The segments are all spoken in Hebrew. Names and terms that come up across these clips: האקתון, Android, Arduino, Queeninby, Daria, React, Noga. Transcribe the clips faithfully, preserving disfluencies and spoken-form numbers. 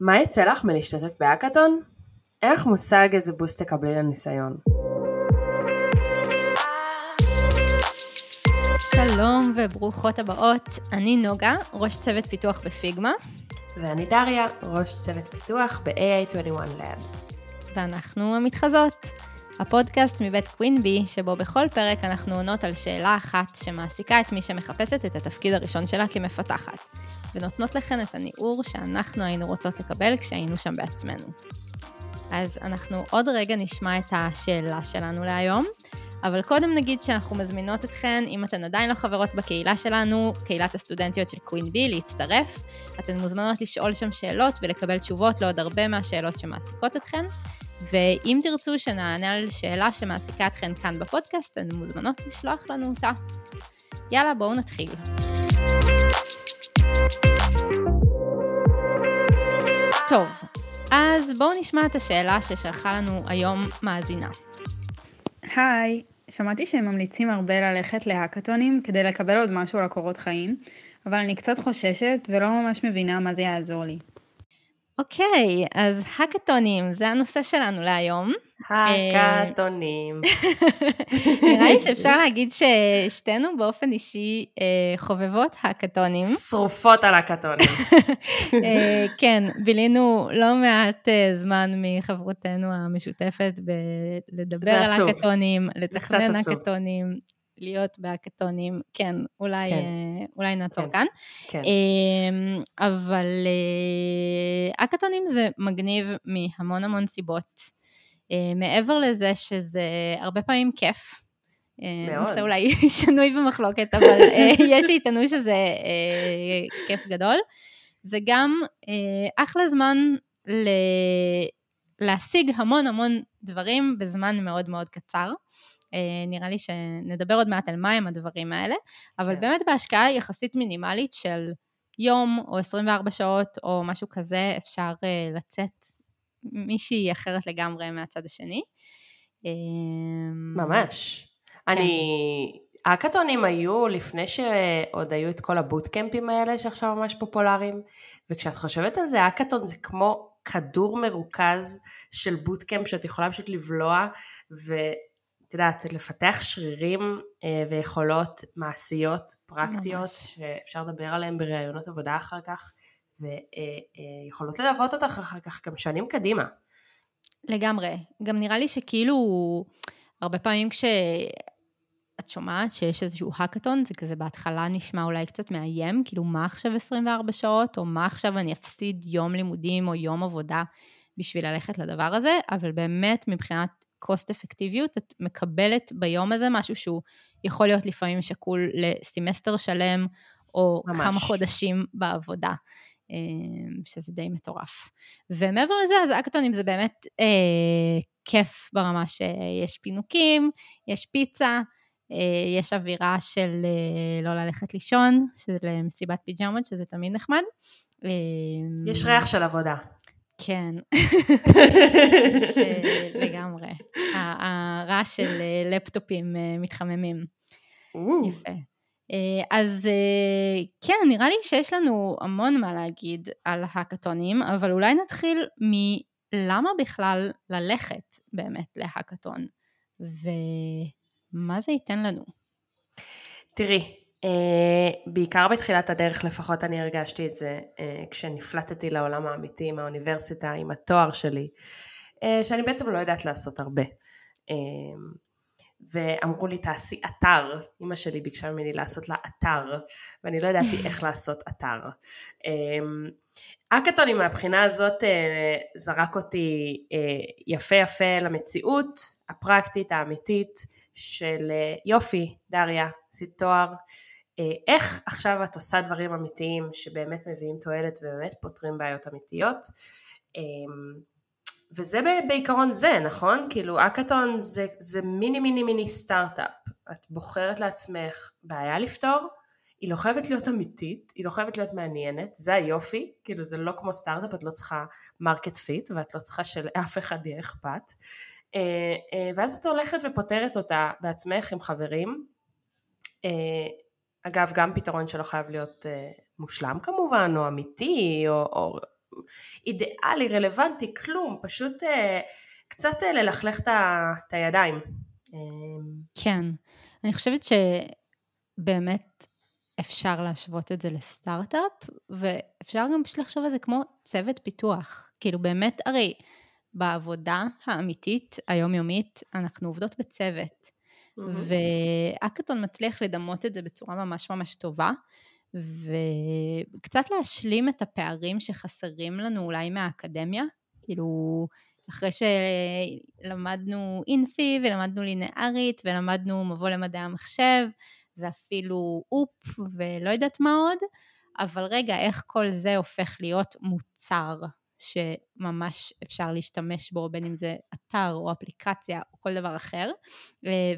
מה יצא לך מלהשתתף בהאקתון? אין לך מושג איזה בוסט תקבלי לניסיון. שלום וברוכות הבאות, אני נוגה, ראש צוות פיתוח בפיגמה. ואני דריה, ראש צוות פיתוח ב-איי איי עשרים ואחת Labs. ואנחנו המתחזות, הפודקאסט מבית קווינבי, שבו בכל פרק אנחנו עונות על שאלה אחת שמעסיקה את מי שמחפשת את התפקיד הראשון שלה כמפתחת, ונותנות לכן את הניעור שאנחנו היינו רוצות לקבל כשהיינו שם בעצמנו. אז אנחנו עוד רגע נשמע את השאלה שלנו להיום, אבל קודם נגיד שאנחנו מזמינות אתכן, אם אתן עדיין לא חברות בקהילה שלנו, קהילת הסטודנטיות של קווינבי, להצטרף. אתן מוזמנות לשאול שם שאלות ולקבל תשובות לעוד הרבה מהשאלות שמעסיקות אתכן, ואם תרצו שנענה על שאלה שמעסיקה אתכן כאן בפודקאסט, אתן מוזמנות לשלוח לנו אותה. יאללה, בואו נתחיל. טוב, אז בואו נשמע את השאלה ששלחה לנו היום מאזינה. היי, שמעתי שהם ממליצים הרבה ללכת להאקתונים כדי לקבל עוד משהו לקורות חיים, אבל אני קצת חוששת ולא ממש מבינה מה זה יעזור לי. אוקיי, אז האקתונים, זה הנושא שלנו להיום. האקתונים. נראה לי שאפשר להגיד ששתינו באופן אישי חובבות האקתונים. שרופות על האקתונים. כן, בילינו לא מעט זמן מחברותנו המשותפת לדבר על האקתונים, לתכנן האקתונים, להיות בהאקתונים, כן, אולי, כן. אה, אולי נעצור כן. כאן, כן. אה, אבל האקתונים אה, זה מגניב מהמון המון סיבות, אה, מעבר לזה שזה הרבה פעמים כיף, אה, נושא אולי שנוי במחלוקת, אבל אה, יש שיתנו שזה אה, כיף גדול, זה גם אה, אחלה זמן ל... להשיג המון המון דברים בזמן מאוד מאוד קצר, נראה לי שנדבר עוד מעט על מהם הדברים האלה, אבל באמת בהשקעה יחסית מינימלית של יום או עשרים וארבע שעות או משהו כזה, אפשר לצאת מישהי אחרת לגמרי מהצד השני. ממש. אני, האקתונים היו לפני שעוד היו את כל הבוטקמפים האלה שעכשיו ממש פופולריים, וכשאת חושבת על זה, האקתון זה כמו כדור מרוכז של בוטקמפ שאת יכולה פשוט לבלוע ו... יודעת, לפתח שרירים ויכולות מעשיות, פרקטיות, ממש. שאפשר לדבר עליהן בראיונות עבודה אחר כך, ויכולות ללוות אותך אחר כך גם שנים קדימה. לגמרי. גם נראה לי שכאילו, הרבה פעמים כשאת שומעת שיש איזשהו האקתון, זה כזה בהתחלה נשמע אולי קצת מאיים, כאילו מה עכשיו עשרים וארבע שעות, או מה עכשיו אני אפסיד יום לימודים או יום עבודה בשביל ללכת לדבר הזה, אבל באמת מבחינת קוסט אפקטיביות, את מקבלת ביום הזה משהו שהוא יכול להיות לפעמים שקול לסמסטר שלם, או ממש. כמה חודשים בעבודה, שזה די מטורף. ומעבר לזה, אז האקתונים זה באמת אה, כיף ברמה שיש פינוקים, יש פיצה, אה, יש אווירה של אה, לא ללכת לישון, של מסיבת פיג'מות, שזה תמיד נחמד. אה, יש ריח של עבודה. כן, לגמרי, הרעש של לפטופים מתחממים, יפה, אז כן, נראה לי שיש לנו המון מה להגיד על האקתונים, אבל אולי נתחיל מלמה בכלל ללכת באמת להאקתון, ומה זה ייתן לנו? תראי, Uh, בעיקר בתחילת הדרך לפחות אני הרגשתי את זה, uh, כשנפלטתי לעולם האמיתי עם האוניברסיטה, עם התואר שלי, uh, שאני בעצם לא יודעת לעשות הרבה. Uh, ואמרו לי, תעשי אתר, אמא שלי ביקשה ממני לעשות לה אתר, ואני לא ידעתי איך לעשות אתר. האקתון עם הבחינה הזאת זרק אותי יפה יפה למציאות הפרקטית האמיתית של יופי, דריה, עשית תואר, איך עכשיו את עושה דברים אמיתיים שבאמת מביאים תועלת ובאמת פותרים בעיות אמיתיות, וזה בעיקרון זה, נכון? כאילו, האקתון זה, זה מיני מיני מיני סטארט-אפ. את בוחרת לעצמך בעיה לפתור, היא לא חייבת להיות אמיתית, היא לא חייבת להיות מעניינת, זה היופי, כאילו זה לא כמו סטארט-אפ, את לא צריכה מרקט פיט, ואת לא צריכה שלאף אחד יהיה אכפת, ואז את הולכת ופותרת אותה בעצמך עם חברים, אגב, גם פתרון שלא חייב להיות מושלם כמובן, או אמיתי, או... או אידיאלי, רלוונטי, כלום, פשוט קצת ללכלך את הידיים. כן, אני חושבת שבאמת אפשר להשוות את זה לסטארט-אפ, ואפשר גם פשוט לחשוב על זה כמו צוות פיתוח, כאילו באמת הרי בעבודה האמיתית, היומיומית, אנחנו עובדות בצוות, והאקתון מצליח לדמות את זה בצורה ממש ממש טובה, וקצת להשלים את הפערים שחסרים לנו אולי מהאקדמיה, כאילו אחרי שלמדנו אינפי ולמדנו לינארית ולמדנו מבוא למדעי המחשב ואפילו אופ ולא יודעת מה עוד, אבל רגע איך כל זה הופך להיות מוצר שממש אפשר להשתמש בו, בין אם זה אתר או אפליקציה או כל דבר אחר,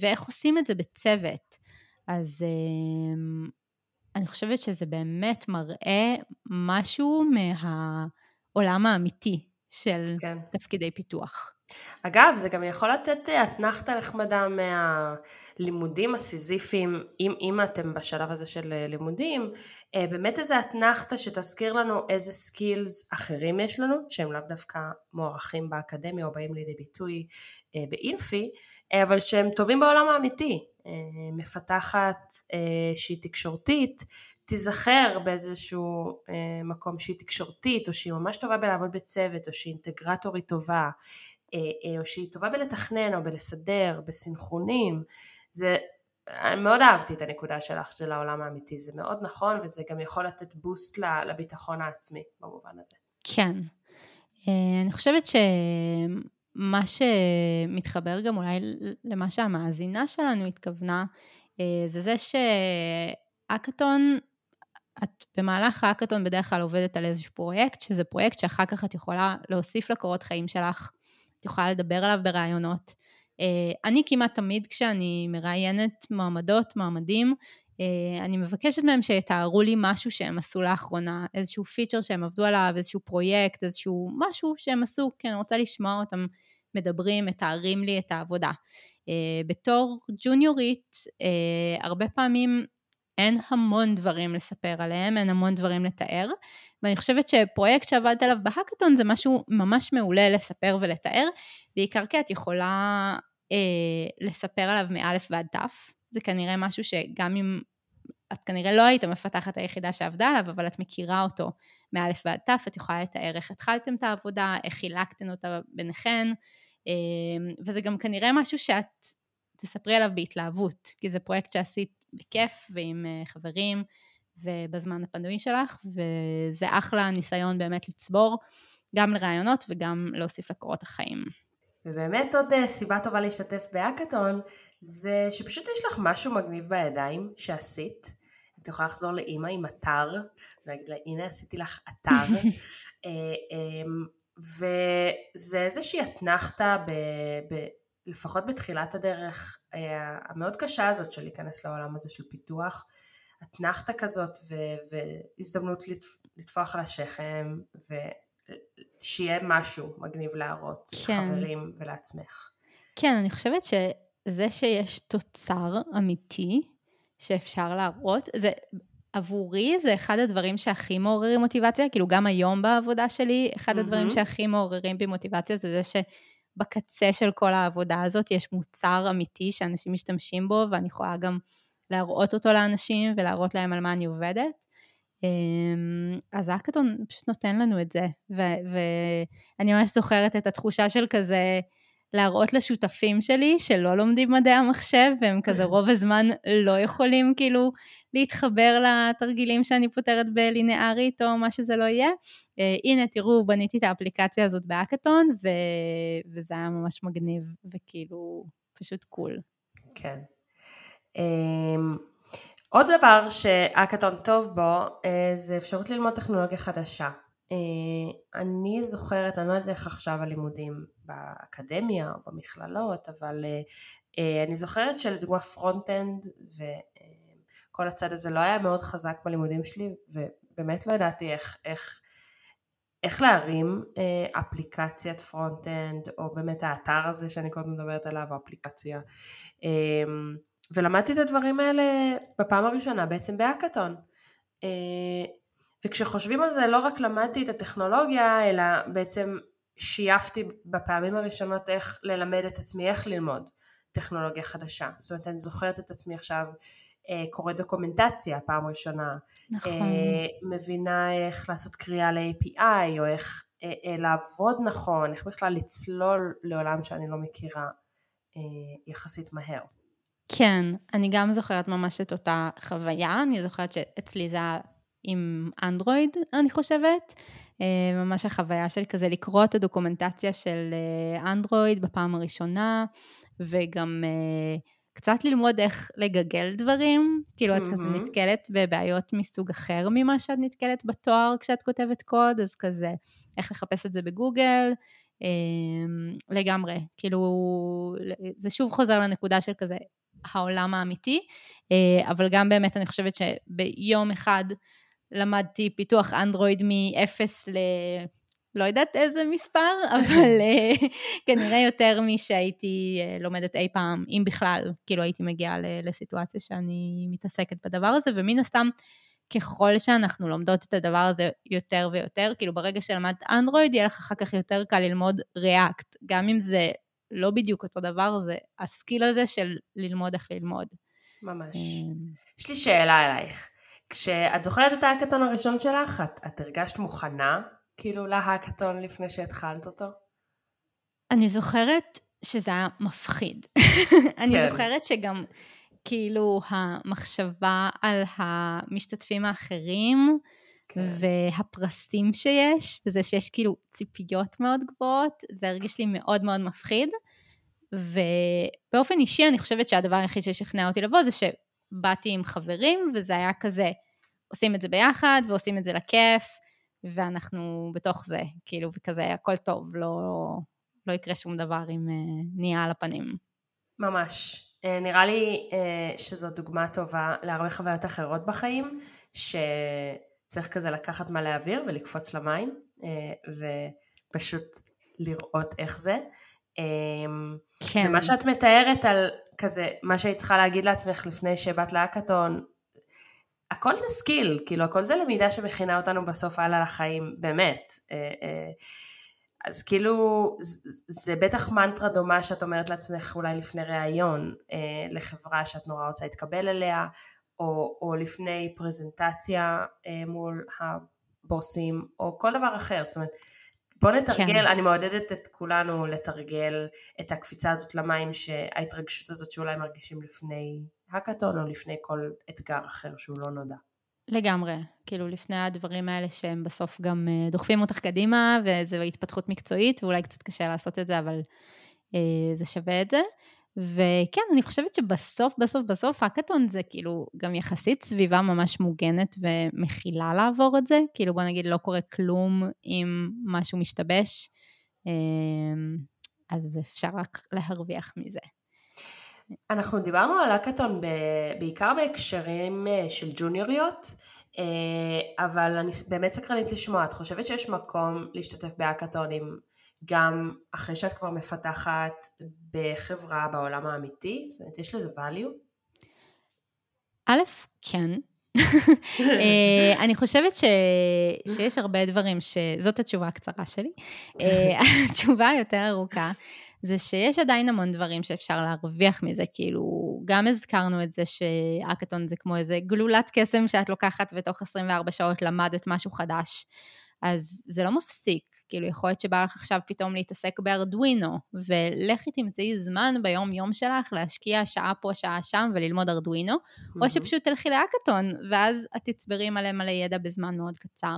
ואיך עושים את זה בצוות. אז אני חושבת שזה באמת מראה משהו מהעולם האמיתי של כן. תפקידי פיתוח. אגב, זה גם יכול לתת אתנחתה נחמדה מהלימודים הסיזיפיים, אם, אם אתם בשלב הזה של לימודים, באמת איזה אתנחתה שתזכיר לנו איזה סקילס אחרים יש לנו, שהם לאו דווקא מוערכים באקדמיה או באים לידי ביטוי באינפי, אבל שהם טובים בעולם האמיתי, מפתחת שהיא תקשורתית, תיזכר באיזשהו מקום שהיא תקשורתית, או שהיא ממש טובה בלעבוד בצוות, או שהיא אינטגרטורית טובה, או שהיא טובה בלתכנן, או בלסדר, בסינכרונים. זה, אני מאוד אהבתי את הנקודה שלך, של העולם האמיתי, זה מאוד נכון, וזה גם יכול לתת בוסט לביטחון העצמי, במובן הזה. כן. אני חושבת ש... מה שמתחבר גם אולי למה שהמאזינה שלנו התכוונה, זה זה שהאקתון, את במהלך האקתון בדרך כלל עובדת על איזשהו פרויקט, שזה פרויקט שאחר כך את יכולה להוסיף לקורות חיים שלך, את יכולה לדבר עליו ברעיונות. אני כמעט תמיד כשאני מראיינת מעמדות, מעמדים, אני מבקשת מהם שיתארו לי משהו שהם עשו לאחרונה, איזשהו פיצ'ר שהם עבדו עליו, איזשהו פרויקט, איזשהו משהו שהם עשו, כי אני רוצה לשמוע אותם מדברים, מתארים לי את העבודה. בתור ג'וניורית, הרבה פעמים אין המון דברים לספר עליהם, אין המון דברים לתאר, ואני חושבת שפרויקט שעבדת עליו בהאקתון זה משהו ממש מעולה לספר ולתאר, בעיקר כי את יכולה לספר עליו מאלף ועד תף, זה כנראה משהו שגם אם את כנראה לא היית מפתחת היחידה שעבדה עליו, אבל את מכירה אותו מאלף ועד תף, את יכולה לתאר איך התחלתם את העבודה, איך חילקתם אותה ביניכן, וזה גם כנראה משהו שאת תספרי עליו בהתלהבות, כי זה פרויקט שעשית בכיף ועם חברים ובזמן הפנוי שלך, וזה אחלה ניסיון באמת לצבור גם לרעיונות וגם להוסיף לקורות החיים. ובאמת עוד סיבה טובה להשתתף בהאקתון, זה שפשוט יש לך משהו מגניב בידיים שעשית, את יכולה לחזור לאמא עם אתר, להגיד לה, הנה עשיתי לך אתר, וזה איזושהי אתנחתה, ב- ב- לפחות בתחילת הדרך המאוד קשה הזאת של להיכנס לעולם הזה של פיתוח, אתנחתה כזאת ו- והזדמנות לתפוח על השכם ו... שיהיה משהו מגניב להראות לחברים ולעצמך. כן, אני חושבת שזה שיש תוצר אמיתי שאפשר להראות, זה עבורי זה אחד הדברים שהכי מעוררים מוטיבציה, כאילו גם היום בעבודה שלי, אחד הדברים שהכי מעוררים במוטיבציה זה זה שבקצה של כל העבודה הזאת יש מוצר אמיתי שאנשים משתמשים בו, ואני יכולה גם להראות אותו לאנשים ולהראות להם על מה אני עובדת. אז האקתון פשוט נותן לנו את זה, ואני ממש זוכרת את התחושה של כזה להראות לשותפים שלי שלא לומדים מדעי המחשב, והם כזה רוב הזמן לא יכולים כאילו להתחבר לתרגילים שאני פותרת בלינארית או מה שזה לא יהיה. הנה תראו, בניתי את האפליקציה הזאת באקתון, וזה היה ממש מגניב וכאילו פשוט קול. כן. עוד דבר שהאקתון טוב בו, זה אפשרות ללמוד טכנולוגיה חדשה. אני זוכרת, אני לא יודעת איך עכשיו הלימודים באקדמיה או במכללות, אבל אני זוכרת שלדוגמה פרונט-אנד, וכל הצד הזה לא היה מאוד חזק בלימודים שלי, ובאמת לא ידעתי איך, איך, איך להרים אפליקציית פרונט-אנד, או באמת האתר הזה שאני קודם מדברת עליו, האפליקציה. ולמדתי את הדברים האלה בפעם הראשונה, בעצם בהאקתון. וכשחושבים על זה, לא רק למדתי את הטכנולוגיה, אלא בעצם שייפתי בפעמים הראשונות איך ללמד את עצמי, איך ללמוד טכנולוגיה חדשה. זאת אומרת, אני זוכרת את עצמי עכשיו, קוראת דוקומנטציה פעם ראשונה, נכון. מבינה איך לעשות קריאה ל-איי פי איי, או איך לעבוד נכון, איך בכלל לצלול לעולם שאני לא מכירה יחסית מהר. כן, אני גם זוכרת ממש את אותה חוויה, אני זוכרת שאצלי זה עם אנדרואיד, אני חושבת, ממש החוויה של כזה לקרוא את הדוקומנטציה של אנדרואיד בפעם הראשונה, וגם קצת ללמוד איך לגגל דברים, כאילו את כזה נתקלת בבעיות מסוג אחר ממה שאת נתקלת בתואר כשאת כותבת קוד, אז כזה איך לחפש את זה בגוגל, לגמרי, כאילו זה שוב חוזר לנקודה של כזה העולם האמיתי, אבל גם באמת אני חושבת שביום אחד למדתי פיתוח אנדרואיד מאפס ל... לא יודעת איזה מספר, אבל כנראה יותר משהייתי לומדת אי פעם, אם בכלל, כאילו הייתי מגיעה לסיטואציה שאני מתעסקת בדבר הזה, ומן הסתם ככל שאנחנו לומדות את הדבר הזה יותר ויותר, כאילו ברגע שלמדת אנדרואיד, יהיה לך אחר כך יותר קל ללמוד ריאקט, גם אם זה לא בדיוק אותו דבר, זה הסקיל הזה של ללמוד איך ללמוד. ממש. יש לי שאלה אלייך, כשאת זוכרת את ההאקתון הראשון שלך, את הרגשת מוכנה? כאילו להאקתון לפני שהתחלת אותו? אני זוכרת שזה היה מפחיד. אני זוכרת שגם כאילו המחשבה על המשתתפים האחרים והפרסים שיש, וזה שיש כאילו ציפיות מאוד גבוהות, זה הרגיש לי מאוד מאוד מפחיד, ובאופן אישי אני חושבת שהדבר היחיד ששכנע אותי לבוא זה שבאתי עם חברים, וזה היה כזה, עושים את זה ביחד ועושים את זה לכיף, ואנחנו בתוך זה, כאילו, וכזה, הכל טוב, לא, לא יקרה שום דבר אם נהיה על הפנים. ממש. נראה לי שזו דוגמה טובה להרבה חוויות אחרות בחיים, שצריך כזה לקחת מה לאוויר ולקפוץ למים, ופשוט לראות איך זה. כן. ומה שאת מתארת על כזה, מה שהיא צריכה להגיד לעצמך לפני שבאת להאקתון, הכל זה סקיל, כאילו הכל זה למידה שמכינה אותנו בסוף הלאה לחיים, באמת. אז כאילו, זה בטח מנטרה דומה שאת אומרת לעצמך אולי לפני ראיון לחברה שאת נורא רוצה להתקבל אליה, או, או לפני פרזנטציה מול הבוסים, או כל דבר אחר. זאת אומרת, בוא נתרגל, כן. אני מעודדת את כולנו לתרגל את הקפיצה הזאת למים, שההתרגשות הזאת שאולי מרגישים לפני האקתון, או לפני כל אתגר אחר שהוא לא נודע. לגמרי, כאילו לפני הדברים האלה שהם בסוף גם דוחפים אותך קדימה, וזו התפתחות מקצועית, ואולי קצת קשה לעשות את זה, אבל אה, זה שווה את זה. וכן, אני חושבת שבסוף, בסוף, בסוף, האקתון זה כאילו גם יחסית סביבה ממש מוגנת ומכילה לעבור את זה, כאילו בוא נגיד לא קורה כלום אם משהו משתבש, אז אפשר רק להרוויח מזה. אנחנו דיברנו על האקתון בעיקר בהקשרים של ג'וניוריות, אבל אני באמת סקרנית לשמוע, את חושבת שיש מקום להשתתף בהאקתונים גם אחרי שאת כבר מפתחת בחברה בעולם האמיתי? זאת אומרת, יש לזה value? א', כן. אני חושבת שיש הרבה דברים שזאת התשובה הקצרה שלי. התשובה היותר ארוכה זה שיש עדיין המון דברים שאפשר להרוויח מזה, כאילו גם הזכרנו את זה שהאקתון זה כמו איזה גלולת קסם שאת לוקחת ותוך עשרים וארבע שעות למדת משהו חדש, אז זה לא מפסיק, כאילו יכול להיות שבא לך עכשיו פתאום להתעסק בארדווינו, ולכי תמצאי זמן ביום יום שלך להשקיע שעה פה, שעה שם וללמוד ארדווינו, mm-hmm. או שפשוט תלכי להאקתון, ואז את תצברי מלא מלא ידע בזמן מאוד קצר.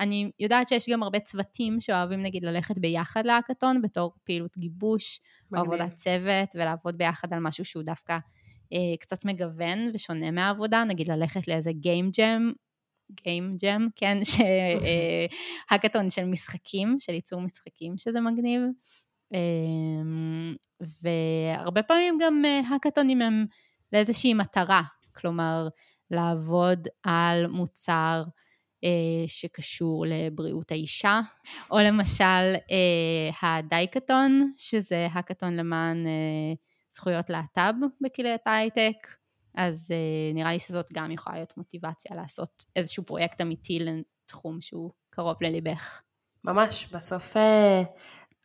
אני יודעת שיש גם הרבה צוותים שאוהבים נגיד ללכת ביחד להאקתון בתור פעילות גיבוש או עבודת צוות, ולעבוד ביחד על משהו שהוא דווקא אה, קצת מגוון ושונה מהעבודה, נגיד ללכת לאיזה game jam, game jam, כן, האקתון של משחקים, של ייצור משחקים, שזה מגניב, אה, והרבה פעמים גם האקתונים הם לאיזושהי מטרה, כלומר לעבוד על מוצר שקשור לבריאות האישה, או למשל הדייקתון, שזה האקתון למען זכויות להט"ב בקהילת ההייטק, אז נראה לי שזאת גם יכולה להיות מוטיבציה לעשות איזשהו פרויקט אמיתי לתחום שהוא קרוב לליבך. ממש, בסוף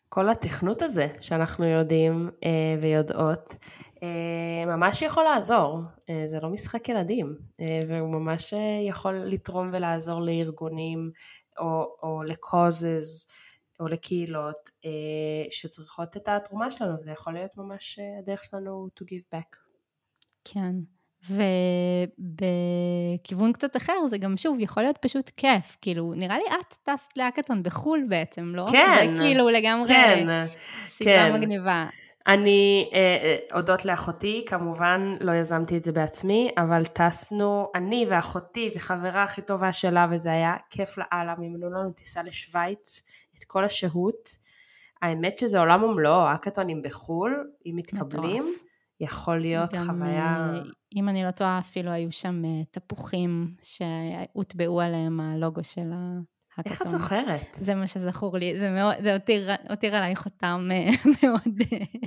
כל התכנות הזה שאנחנו יודעים ויודעות, ממש יכול לעזור, זה לא משחק ילדים, והוא ממש יכול לתרום ולעזור לארגונים או, או לקוזז או לקהילות שצריכות את התרומה שלנו, וזה יכול להיות ממש הדרך שלנו to give back. כן, ובכיוון קצת אחר, זה גם שוב יכול להיות פשוט כיף, כאילו נראה לי את טסת להקטון בחול בעצם, לא? כן. זה כאילו לגמרי כן, סיבה כן. מגניבה. אני, הודות לאחותי, כמובן לא יזמתי את זה בעצמי, אבל טסנו, אני ואחותי וחברה הכי טובה שלה, וזה היה כיף לאללה, ממנו לנו טיסה לשוויץ, את כל השהות, האמת שזה עולם ומלואו, האקטונים בחול, אם מתקבלים, מטורף. יכול להיות חוויה. אם אני לא טועה, אפילו היו שם תפוחים שהוטבעו עליהם הלוגו של ההקטון. איך את זוכרת? זה מה שזכור לי, זה מאוד, זה הותיר, הותיר עליי חותם מאוד.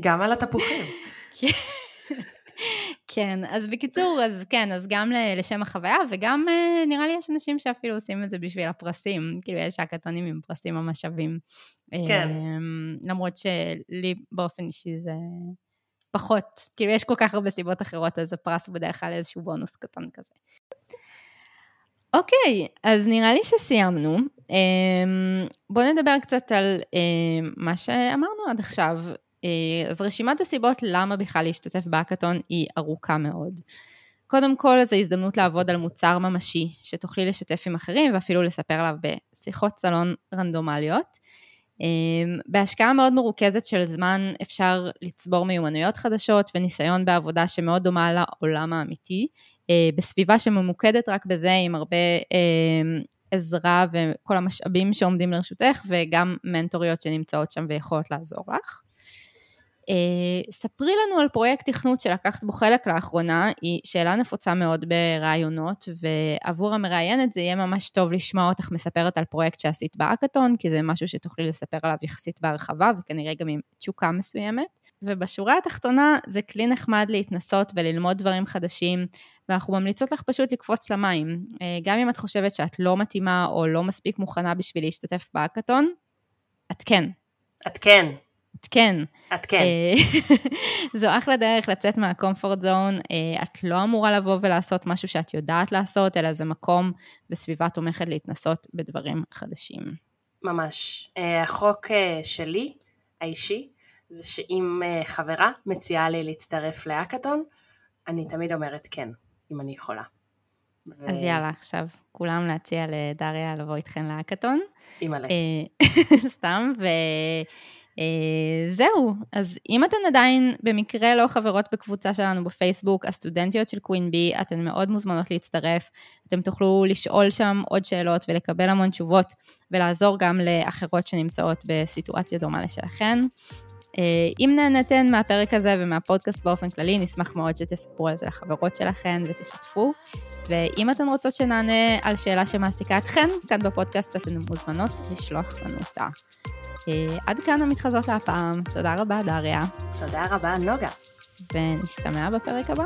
גם על התפוחים. כן, אז בקיצור, אז כן, אז גם לשם החוויה, וגם נראה לי יש אנשים שאפילו עושים את זה בשביל הפרסים, כאילו יש ההקטונים עם פרסים ממש שווים. כן. למרות שלי באופן אישי זה פחות, כאילו יש כל כך הרבה סיבות אחרות, אז הפרס בדרך כלל איזשהו בונוס קטן כזה. אוקיי, אז נראה לי שסיימנו. בואו נדבר קצת על מה שאמרנו עד עכשיו. אז רשימת הסיבות למה בכלל להשתתף בהקטון היא ארוכה מאוד. קודם כל, זו הזדמנות לעבוד על מוצר ממשי, שתוכלי לשתף עם אחרים, ואפילו לספר עליו בשיחות סלון רנדומליות. בהשקעה מאוד מרוכזת של זמן אפשר לצבור מיומנויות חדשות וניסיון בעבודה שמאוד דומה לעולם האמיתי, בסביבה שממוקדת רק בזה עם הרבה עזרה וכל המשאבים שעומדים לרשותך וגם מנטוריות שנמצאות שם ויכולות לעזור לך. ספרי לנו על פרויקט תכנות שלקחת בו חלק לאחרונה, היא שאלה נפוצה מאוד ברעיונות, ועבור המראיינת זה יהיה ממש טוב לשמוע אותך מספרת על פרויקט שעשית בהאקתון, כי זה משהו שתוכלי לספר עליו יחסית בהרחבה, וכנראה גם עם תשוקה מסוימת. ובשורה התחתונה זה כלי נחמד להתנסות וללמוד דברים חדשים, ואנחנו ממליצות לך פשוט לקפוץ למים, גם אם את חושבת שאת לא מתאימה או לא מספיק מוכנה בשביל להשתתף בהאקתון, את כן. את כן. את כן. את כן. זו אחלה דרך לצאת מהקומפורט זון, את לא אמורה לבוא ולעשות משהו שאת יודעת לעשות, אלא זה מקום בסביבה תומכת להתנסות בדברים חדשים. ממש. החוק שלי, האישי, זה שאם חברה מציעה לי להצטרף להאקתון, אני תמיד אומרת כן, אם אני יכולה. ו... אז יאללה, עכשיו כולם להציע לדריה לבוא איתכן להאקתון. עם עליי. סתם, ו... זהו, אז אם אתן עדיין במקרה לא חברות בקבוצה שלנו בפייסבוק, הסטודנטיות של קווינבי, אתן מאוד מוזמנות להצטרף, אתם תוכלו לשאול שם עוד שאלות ולקבל המון תשובות, ולעזור גם לאחרות שנמצאות בסיטואציה דומה לשלכן. אם נהנתן מהפרק הזה ומהפודקאסט באופן כללי, נשמח מאוד שתספרו על זה לחברות שלכן ותשתפו, ואם אתן רוצות שנענה על שאלה שמעסיקה אתכן, כאן בפודקאסט אתן מוזמנות לשלוח לנו אותה. עד כאן המתחזות להפעם. תודה רבה, דריה. תודה רבה, נוגה. ונשתמע בפרק הבא.